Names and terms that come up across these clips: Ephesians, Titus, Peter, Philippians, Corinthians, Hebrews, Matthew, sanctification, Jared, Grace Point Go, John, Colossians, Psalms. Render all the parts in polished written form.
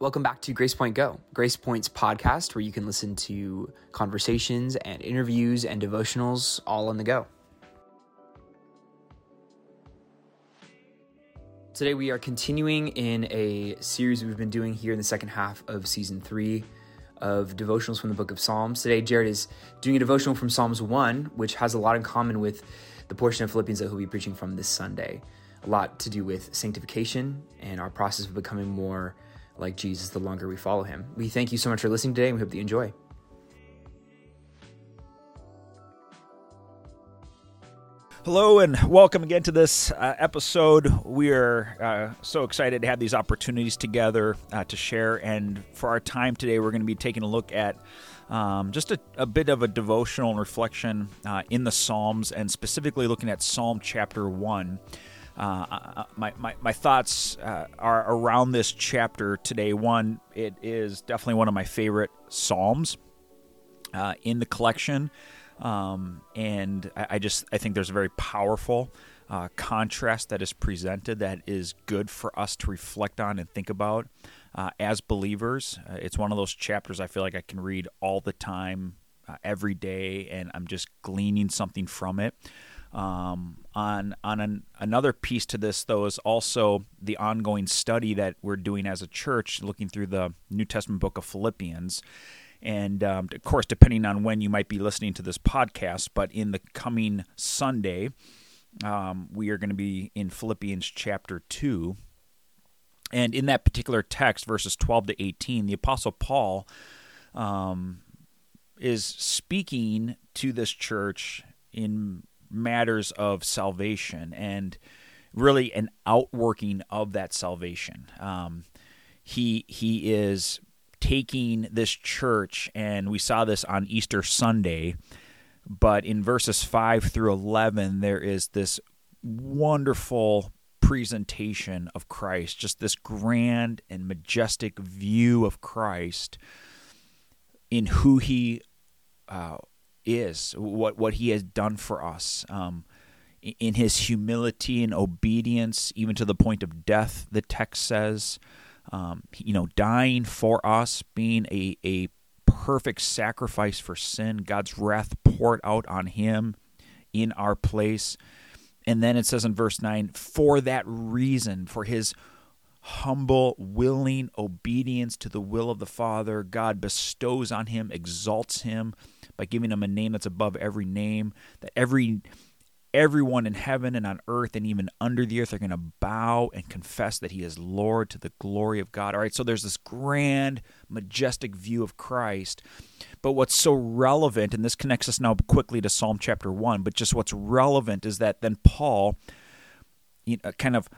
Welcome back to Grace Point Go, Grace Point's podcast where you can listen to conversations and interviews and devotionals all on the go. Today we are continuing in a series we've been doing here in the second half of season 3 of devotionals from the book of Psalms. Today Jared is doing a devotional from Psalms 1, which has a lot in common with the portion of Philippians that he'll be preaching from this Sunday. A lot to do with sanctification and our process of becoming more like Jesus the longer we follow him. We thank you so much for listening today, and we hope that you enjoy. Hello and welcome again to this episode. We are so excited to have these opportunities together to share, and for our time today we're going to be taking a look at just a bit of a devotional and reflection in the Psalms, and specifically looking at Psalm chapter 1. My thoughts are around this chapter today. One, it is definitely one of my favorite Psalms in the collection, and I think there's a very powerful contrast that is presented that is good for us to reflect on and think about as believers. It's one of those chapters I feel like I can read all the time, every day, and I'm just gleaning something from it. Another piece to this, though, is also the ongoing study that we're doing as a church, looking through the New Testament book of Philippians. And, of course, depending on when you might be listening to this podcast, but in the coming Sunday, we are going to be in Philippians chapter 2. And in that particular text, verses 12 to 18, the Apostle Paul is speaking to this church in matters of salvation and really an outworking of that salvation. He is taking this church, and we saw this on Easter Sunday, but in verses 5 through 11, there is this wonderful presentation of Christ, just this grand and majestic view of Christ in who he is, what he has done for us in his humility and obedience, even to the point of death, the text says, dying for us, being a perfect sacrifice for sin, God's wrath poured out on him in our place. And then it says in verse 9, for that reason, for his humble, willing obedience to the will of the Father, God bestows on him, exalts him, by giving him a name that's above every name, that everyone in heaven and on earth and even under the earth are going to bow and confess that he is Lord to the glory of God. All right, so there's this grand, majestic view of Christ. But what's so relevant, and this connects us now quickly to Psalm chapter 1, but just what's relevant is that then Paul, kind of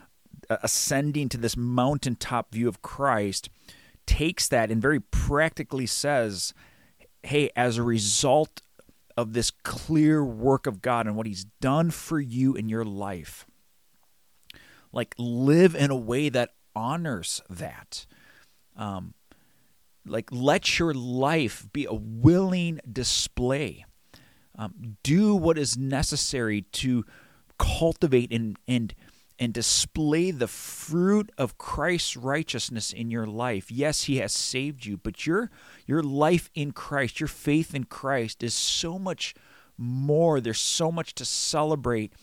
ascending to this mountaintop view of Christ, takes that and very practically says, hey, as a result of this clear work of God and what he's done for you in your life, like, live in a way that honors that. Let your life be a willing display. Do what is necessary to cultivate and display the fruit of Christ's righteousness in your life. Yes, he has saved you, but your life in Christ, your faith in Christ is so much more. There's so much to celebrate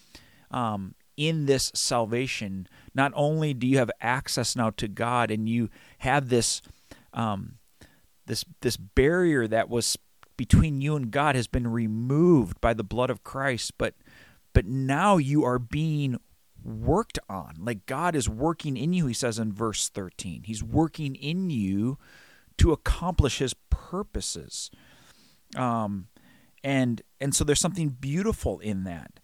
in this salvation. Not only do you have access now to God, and you have this this barrier that was between you and God has been removed by the blood of Christ, but now you are being worked on. Like, God is working in you, he says in verse 13. He's working in you to accomplish his purposes. And so there's something beautiful in that.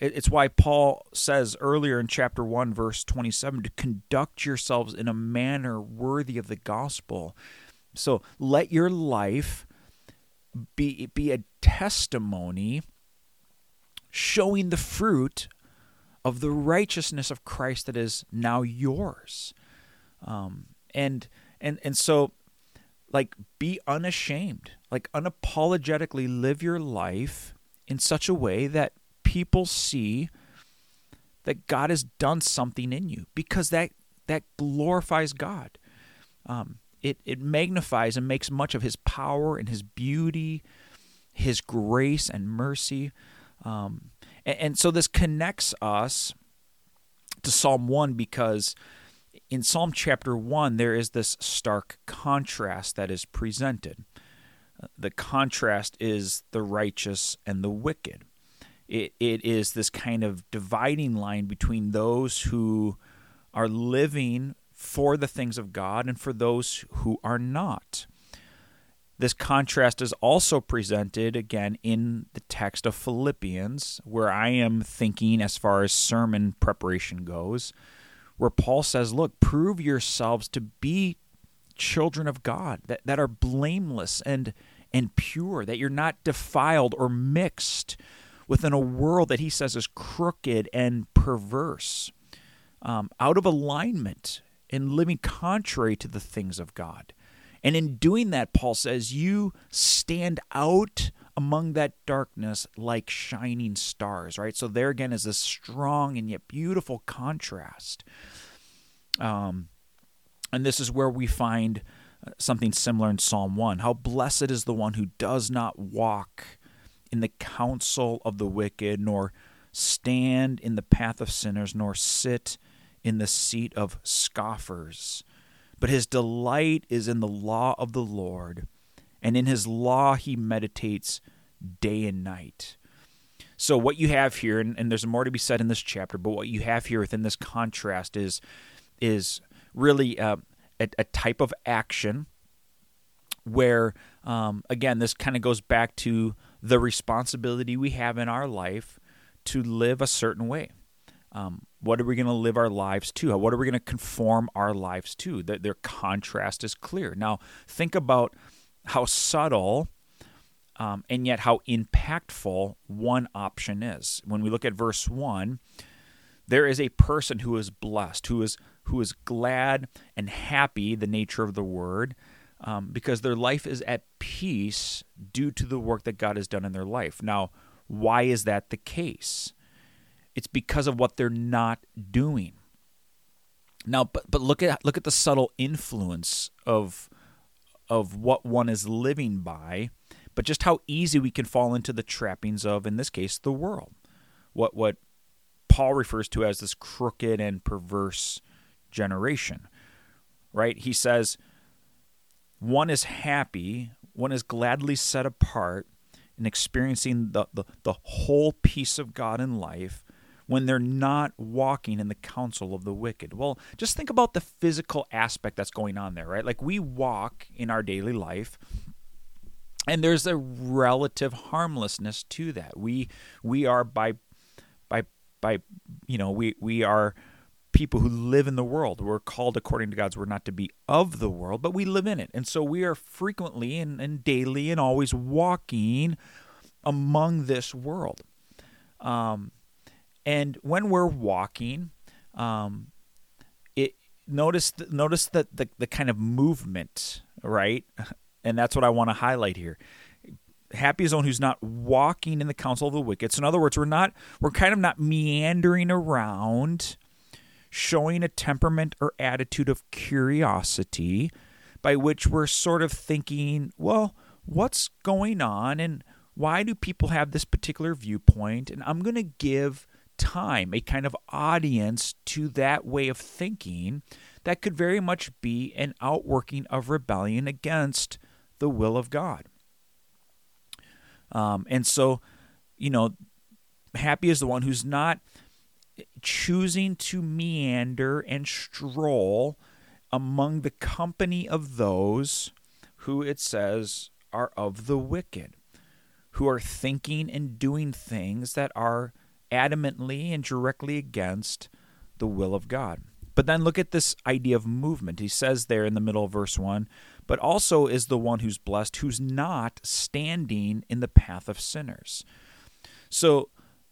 It's why Paul says earlier in chapter 1, verse 27, to conduct yourselves in a manner worthy of the gospel. So let your life be a testimony showing the fruit of the righteousness of Christ that is now yours. And so, like, be unashamed, like, unapologetically live your life in such a way that people see that God has done something in you, because that glorifies God. It magnifies and makes much of his power and his beauty, his grace and mercy. And so this connects us to Psalm 1, because in Psalm chapter 1, there is this stark contrast that is presented. The contrast is the righteous and the wicked. It is this kind of dividing line between those who are living for the things of God and for those who are not. This contrast is also presented, again, in the text of Philippians, where I am thinking as far as sermon preparation goes, where Paul says, look, prove yourselves to be children of God, that are blameless and pure, that you're not defiled or mixed within a world that he says is crooked and perverse, out of alignment and living contrary to the things of God. And in doing that, Paul says, you stand out among that darkness like shining stars, right? So there again is this strong and yet beautiful contrast. And this is where we find something similar in Psalm 1. How blessed is the one who does not walk in the counsel of the wicked, nor stand in the path of sinners, nor sit in the seat of scoffers. But his delight is in the law of the Lord, and in his law he meditates day and night. So what you have here, and there's more to be said in this chapter, but what you have here within this contrast is really a type of action where, again, this kind of goes back to the responsibility we have in our life to live a certain way. What are we going to live our lives to? What are we going to conform our lives to? Their contrast is clear. Now, think about how subtle and yet how impactful one option is. When we look at verse 1, there is a person who is blessed, who is glad and happy, the nature of the word, because their life is at peace due to the work that God has done in their life. Now, why is that the case? It's because of what they're not doing. Now, but look at the subtle influence of what one is living by, but just how easy we can fall into the trappings of, in this case, the world. What Paul refers to as this crooked and perverse generation, right? He says, one is happy, one is gladly set apart in experiencing the whole peace of God in life, when they're not walking in the counsel of the wicked. Well, just think about the physical aspect that's going on there, right? Like, we walk in our daily life, and there's a relative harmlessness to that. We are by we are people who live in the world. We're called according to God's word not to be of the world, but we live in it. And so we are frequently and daily and always walking among this world. And when we're walking, notice that the kind of movement, right? And that's what I want to highlight here. Happy is one who's not walking in the counsel of the wicked. So in other words, we're kind of not meandering around, showing a temperament or attitude of curiosity, by which we're sort of thinking, well, what's going on, and why do people have this particular viewpoint? And I'm going to give time, a kind of audience to that way of thinking that could very much be an outworking of rebellion against the will of God. And so, happy is the one who's not choosing to meander and stroll among the company of those who, it says, are of the wicked, who are thinking and doing things that are adamantly and directly against the will of God. But then look at this idea of movement. He says there in the middle of verse 1, but also is the one who's blessed, who's not standing in the path of sinners. So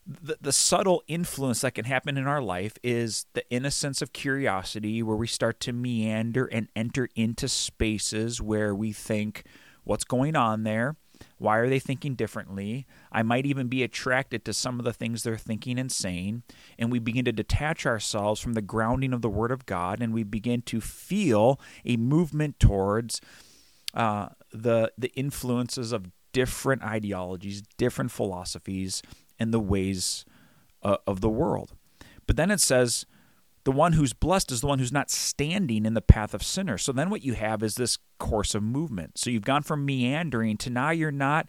the subtle influence that can happen in our life is the innocence of curiosity, where we start to meander and enter into spaces where we think, what's going on there? Why are they thinking differently? I might even be attracted to some of the things they're thinking and saying. And we begin to detach ourselves from the grounding of the Word of God, and we begin to feel a movement towards the influences of different ideologies, different philosophies, and the ways of the world. But then it says, the one who's blessed is the one who's not standing in the path of sinners. So then what you have is this course of movement. So you've gone from meandering to now you're not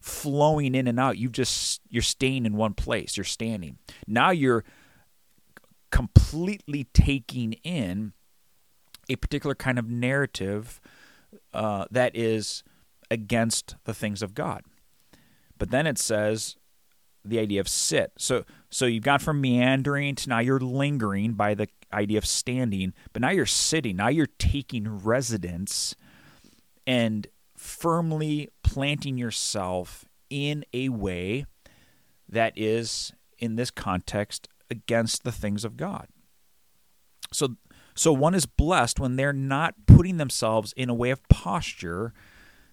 flowing in and out. You're staying in one place. You're standing. Now you're completely taking in a particular kind of narrative that is against the things of God. But then it says the idea of sit. So you've gone from meandering to now you're lingering by the idea of standing, but now you're sitting. Now you're taking residence and firmly planting yourself in a way that is, in this context, against the things of God. So one is blessed when they're not putting themselves in a way of posture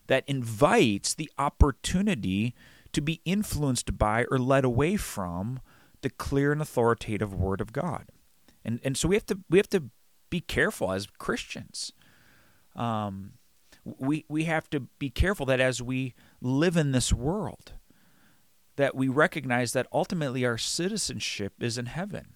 that invites the opportunity to be influenced by or led away from the clear and authoritative Word of God. And so we have to be careful as Christians. We have to be careful that as we live in this world, that we recognize that ultimately our citizenship is in heaven,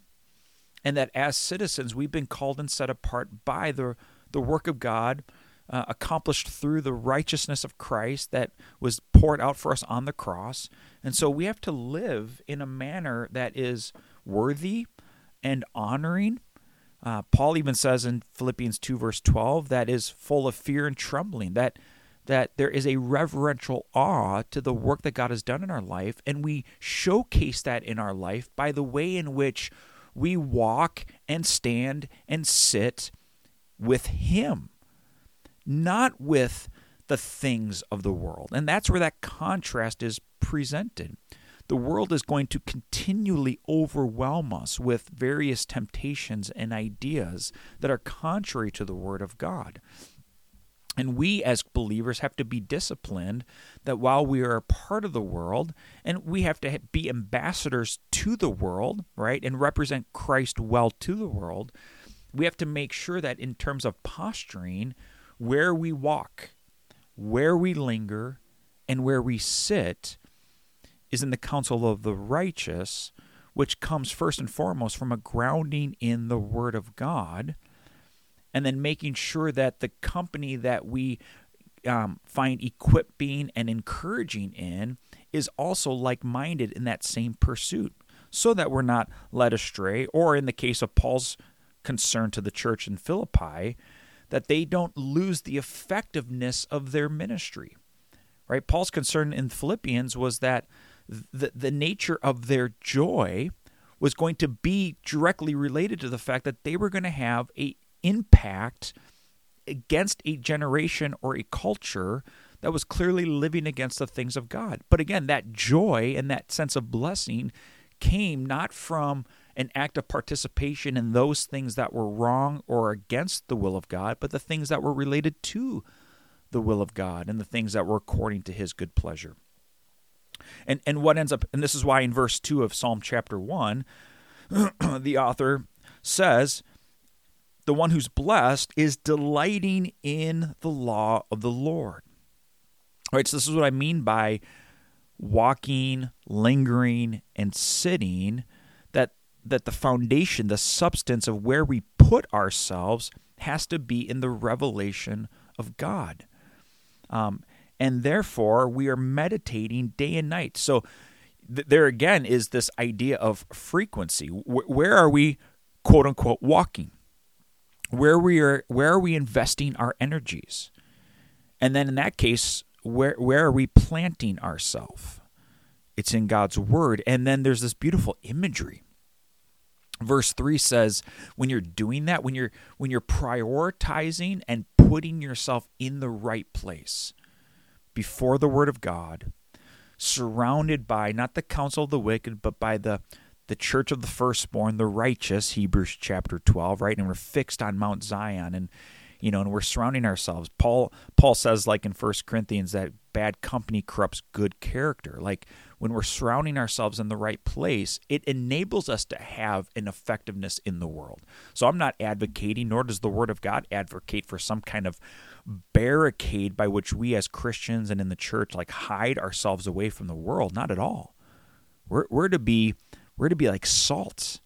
and that as citizens we've been called and set apart by the work of God, accomplished through the righteousness of Christ that was poured out for us on the cross. And so we have to live in a manner that is worthy and honoring. Paul even says in Philippians 2, verse 12, that is full of fear and trembling, that there is a reverential awe to the work that God has done in our life, and we showcase that in our life by the way in which we walk and stand and sit with Him, not with the things of the world. And that's where that contrast is presented. The world is going to continually overwhelm us with various temptations and ideas that are contrary to the Word of God. And we as believers have to be disciplined that while we are a part of the world, and we have to be ambassadors to the world, right, and represent Christ well to the world, we have to make sure that in terms of posturing, where we walk, where we linger, and where we sit is in the counsel of the righteous, which comes first and foremost from a grounding in the Word of God, and then making sure that the company that we find equipping and encouraging in is also like-minded in that same pursuit, so that we're not led astray, or in the case of Paul's concern to the church in Philippi, that they don't lose the effectiveness of their ministry, right? Paul's concern in Philippians was that the nature of their joy was going to be directly related to the fact that they were going to have an impact against a generation or a culture that was clearly living against the things of God. But again, that joy and that sense of blessing came not from an act of participation in those things that were wrong or against the will of God, but the things that were related to the will of God and the things that were according to His good pleasure. And what ends up, and this is why in verse 2 of Psalm chapter 1, the author says, the one who's blessed is delighting in the law of the Lord. All right, so this is what I mean by walking, lingering, and sitting, that the foundation, the substance of where we put ourselves has to be in the revelation of God. And therefore, we are meditating day and night. So there again is this idea of frequency. Where are we, quote unquote, walking? Where are we investing our energies? And then in that case, where are we planting ourselves? It's in God's Word. And then there's this beautiful imagery. Verse 3 says, when you're doing that, when you're prioritizing and putting yourself in the right place, before the Word of God, surrounded by, not the counsel of the wicked, but by the church of the firstborn, the righteous, Hebrews chapter 12, right? And we're fixed on Mount Zion, and we're surrounding ourselves. Paul says, like in 1 Corinthians, that bad company corrupts good character. Like when we're surrounding ourselves in the right place, it enables us to have an effectiveness in the world. So I'm not advocating, nor does the Word of God advocate for some kind of barricade by which we as Christians and in the church like hide ourselves away from the world. Not at all. We're to be like salt.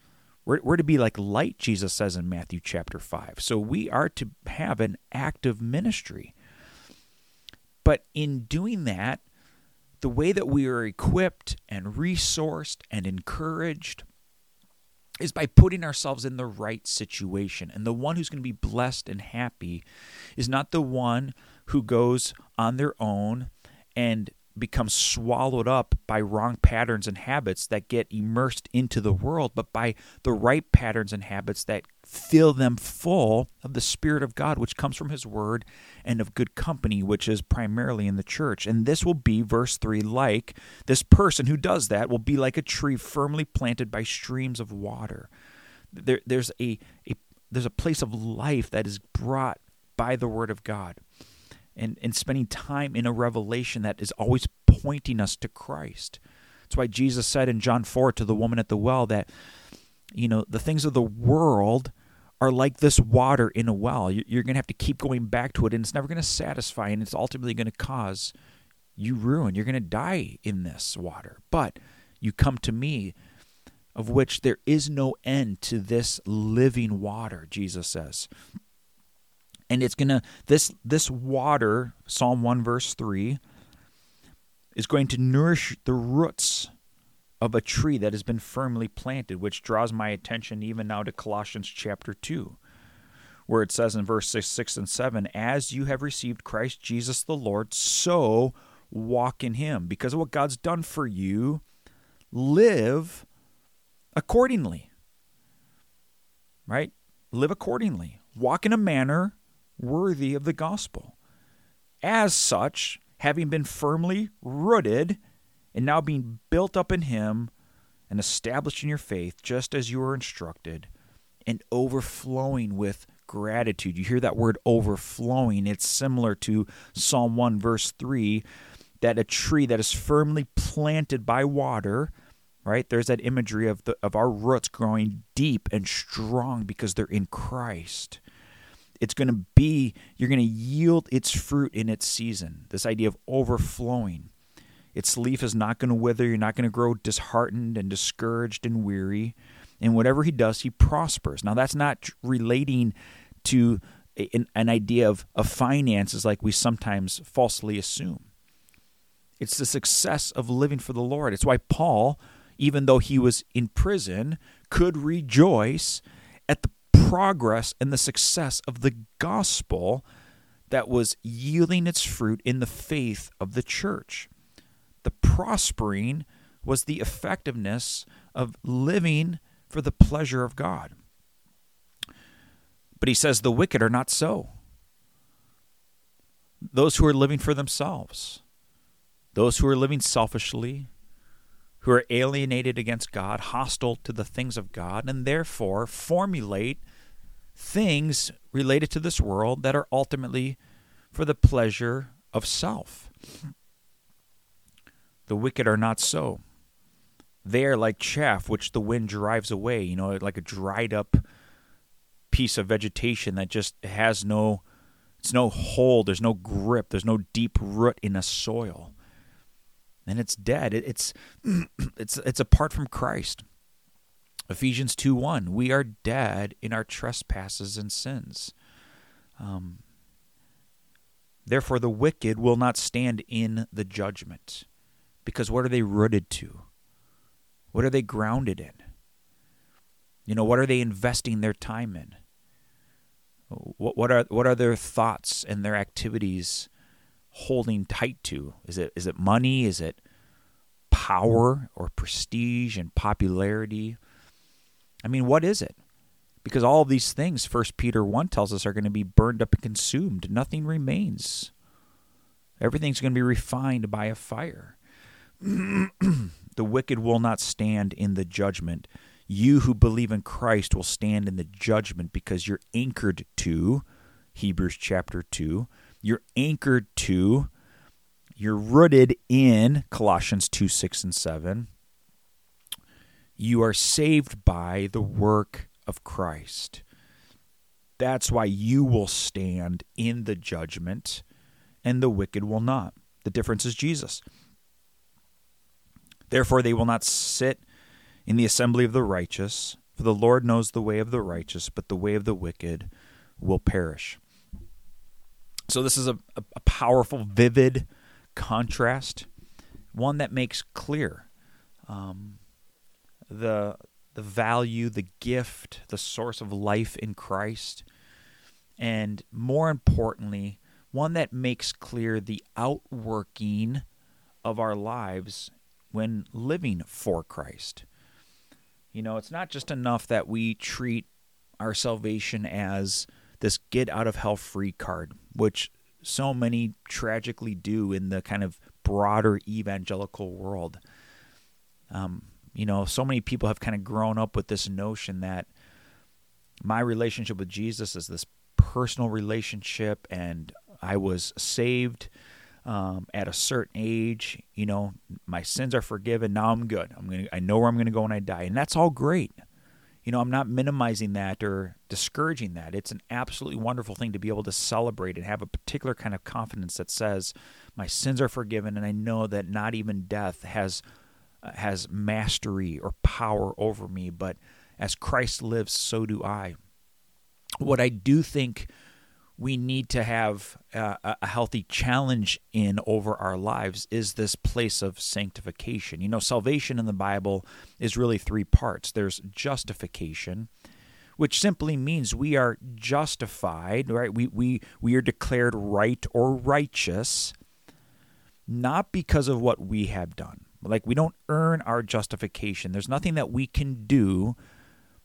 We're to be like light, Jesus says in Matthew chapter 5. So we are to have an active ministry. But in doing that, the way that we are equipped and resourced and encouraged is by putting ourselves in the right situation. And the one who's going to be blessed and happy is not the one who goes on their own and becomes swallowed up by wrong patterns and habits that get immersed into the world, but by the right patterns and habits that fill them full of the Spirit of God, which comes from His Word, and of good company, which is primarily in the church. And this will be, verse 3, like this person who does that will be like a tree firmly planted by streams of water. There's a place of life that is brought by the Word of God. And spending time in a revelation that is always pointing us to Christ. That's why Jesus said in John 4 to the woman at the well that, the things of the world are like this water in a well. You're going to have to keep going back to it, and it's never going to satisfy, and it's ultimately going to cause you ruin. You're going to die in this water. But you come to me, of which there is no end to this living water, Jesus says. And it's going to, this water, Psalm 1 verse 3, is going to nourish the roots of a tree that has been firmly planted, which draws my attention even now to Colossians chapter 2, where it says in verse 6 and 7, as you have received Christ Jesus the Lord, so walk in Him. Because of what God's done for you, live accordingly. Right? Live accordingly. Walk in a manner worthy of the gospel. As such, having been firmly rooted and now being built up in Him and established in your faith, just as you were instructed, and overflowing with gratitude. You hear that word overflowing. It's similar to Psalm 1 verse 3, that a tree that is firmly planted by water, right? There's that imagery of our roots growing deep and strong because they're in Christ. It's going to be, you're going to yield its fruit in its season. This idea of overflowing. Its leaf is not going to wither. You're not going to grow disheartened and discouraged and weary. And whatever He does, He prospers. Now, that's not relating to an idea of finances like we sometimes falsely assume. It's the success of living for the Lord. It's why Paul, even though he was in prison, could rejoice at the progress and the success of the gospel that was yielding its fruit in the faith of the church. The prospering was the effectiveness of living for the pleasure of God. But he says the wicked are not so. Those who are living for themselves, those who are living selfishly, who are alienated against God, hostile to the things of God, and therefore formulate things related to this world that are ultimately for the pleasure of self. The wicked are not so. They are like chaff which the wind drives away, like a dried up piece of vegetation that just has no hold, there's no grip, there's no deep root in a soil. And it's dead. It's apart from Christ. Ephesians 2:1, we are dead in our trespasses and sins. Therefore, the wicked will not stand in the judgment. Because what are they rooted to? What are they grounded in? What are they investing their time in? What are their thoughts and their activities holding tight to? Is it money? Is it power or prestige and popularity? What is it? Because all of these things, 1 Peter 1 tells us, are going to be burned up and consumed. Nothing remains. Everything's going to be refined by a fire. The wicked will not stand in the judgment. You who believe in Christ will stand in the judgment because you're anchored to, Hebrews chapter 2, you're anchored to You're rooted in Colossians 2, 6, and 7. You are saved by the work of Christ. That's why you will stand in the judgment and the wicked will not. The difference is Jesus. Therefore, they will not sit in the assembly of the righteous, for the Lord knows the way of the righteous, but the way of the wicked will perish. So this is a powerful, vivid contrast, one that makes clear the value, the gift, the source of life in Christ, and more importantly, one that makes clear the outworking of our lives when living for Christ. You know, it's not just enough that we treat our salvation as this get-out-of-hell-free card, which so many tragically do in the kind of broader evangelical world. You know, so many people have kind of grown up with this notion that my relationship with Jesus is this personal relationship, and I was saved at a certain age. You know, my sins are forgiven. Now I'm good. I know where I'm going to go when I die, and that's all great. You know, I'm not minimizing that or discouraging that. It's an absolutely wonderful thing to be able to celebrate and have a particular kind of confidence that says my sins are forgiven, and I know that not even death has mastery or power over me, but as Christ lives, so do I. What I do think we need to have a healthy challenge in over our lives is this place of sanctification. You know, salvation in the Bible is really three parts. There's justification, which simply means we are justified, right? We are declared right or righteous, not because of what we have done. Like, we don't earn our justification. There's nothing that we can do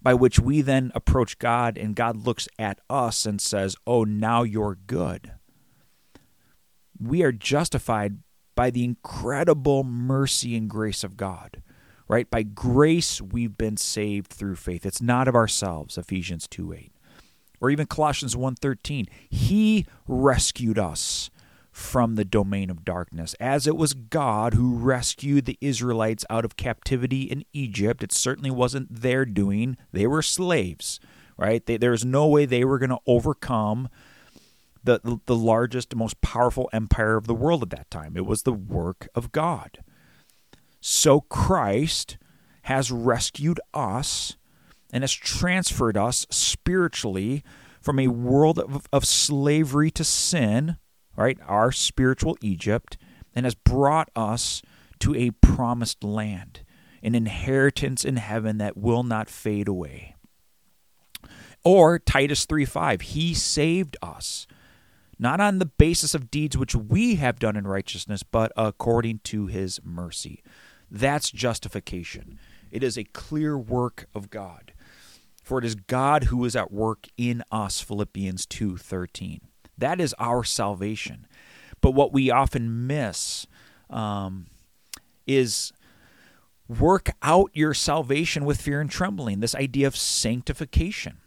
by which we then approach God, and God looks at us and says, oh, now you're good. We are justified by the incredible mercy and grace of God, right? By grace, we've been saved through faith. It's not of ourselves, Ephesians 2:8. Or even Colossians 1:13. He rescued us from the domain of darkness, as it was God who rescued the Israelites out of captivity in Egypt. It certainly wasn't their doing. They were slaves, right? There was no way they were going to overcome the largest, most powerful empire of the world at that time. It was the work of God. So Christ has rescued us and has transferred us spiritually from a world of slavery to sin, right, our spiritual Egypt, and has brought us to a promised land, an inheritance in heaven that will not fade away. Or Titus 3:5, he saved us, not on the basis of deeds which we have done in righteousness, but according to his mercy. That's justification. It is a clear work of God. For it is God who is at work in us, Philippians 2:13. That is our salvation. But what we often miss is work out your salvation with fear and trembling, this idea of sanctification.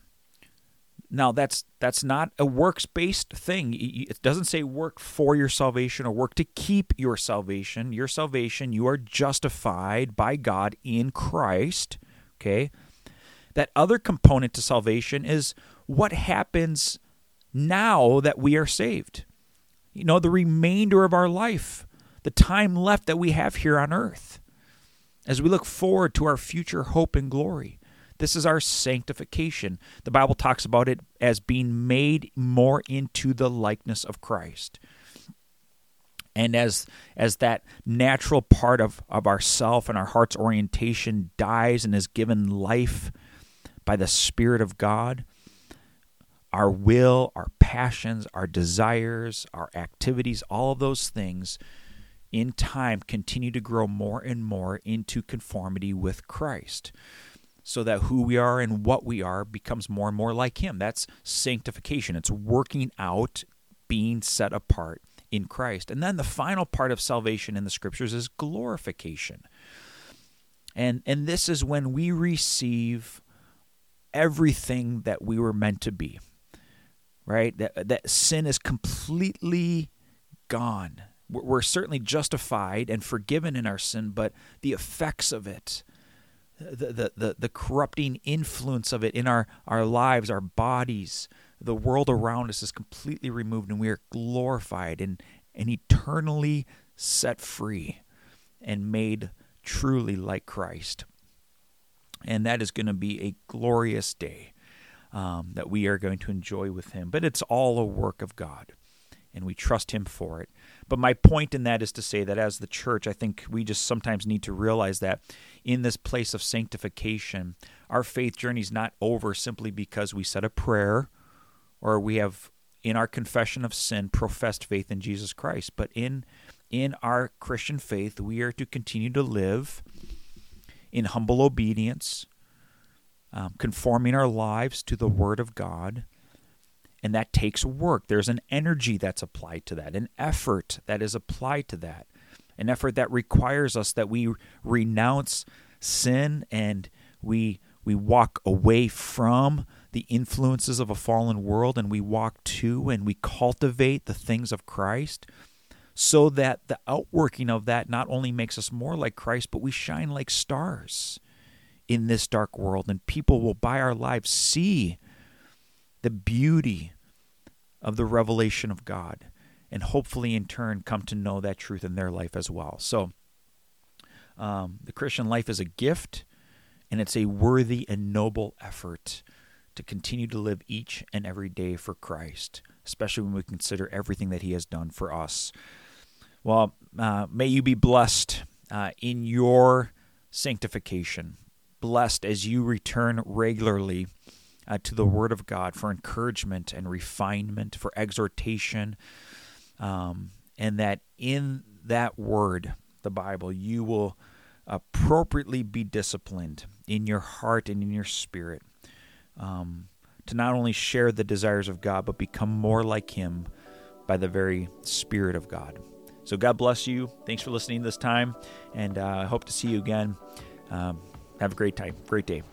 Now, that's not a works-based thing. It doesn't say work for your salvation or work to keep your salvation. Your salvation, you are justified by God in Christ, okay? That other component to salvation is what happens now that we are saved. You know, the remainder of our life, the time left that we have here on earth, as we look forward to our future hope and glory. This is our sanctification. The Bible talks about it as being made more into the likeness of Christ. And as that natural part of ourself and our heart's orientation dies and is given life by the Spirit of God, our will, our passions, our desires, our activities, all of those things in time continue to grow more and more into conformity with Christ, so that who we are and what we are becomes more and more like him. That's sanctification. It's working out, being set apart in Christ. And then the final part of salvation in the Scriptures is glorification. And this is when we receive everything that we were meant to be. Right? That sin is completely gone. We're certainly justified and forgiven in our sin, but the effects of it, the corrupting influence of it in our lives, our bodies, the world around us is completely removed, and we are glorified and eternally set free and made truly like Christ. And that is going to be a glorious day that we are going to enjoy with him. But it's all a work of God, and we trust him for it. But my point in that is to say that as the church, I think we just sometimes need to realize that in this place of sanctification, our faith journey is not over simply because we said a prayer or we have, in our confession of sin, professed faith in Jesus Christ. But in our Christian faith, we are to continue to live in humble obedience, conforming our lives to the Word of God. And that takes work. There's an energy that's applied to that, an effort that is applied to that, an effort that requires us that we renounce sin and we walk away from the influences of a fallen world, and we walk to and we cultivate the things of Christ so that the outworking of that not only makes us more like Christ, but we shine like stars in this dark world, and people will by our lives see the beauty of the revelation of God, and hopefully in turn come to know that truth in their life as well. So the Christian life is a gift, and it's a worthy and noble effort to continue to live each and every day for Christ, especially when we consider everything that he has done for us. Well, may you be blessed in your sanctification, blessed as you return regularly to the Word of God for encouragement and refinement, for exhortation, and that in that Word, the Bible, you will appropriately be disciplined in your heart and in your spirit to not only share the desires of God, but become more like Him by the very Spirit of God. So God bless you. Thanks for listening this time, and I hope to see you again. Have a great time, great day.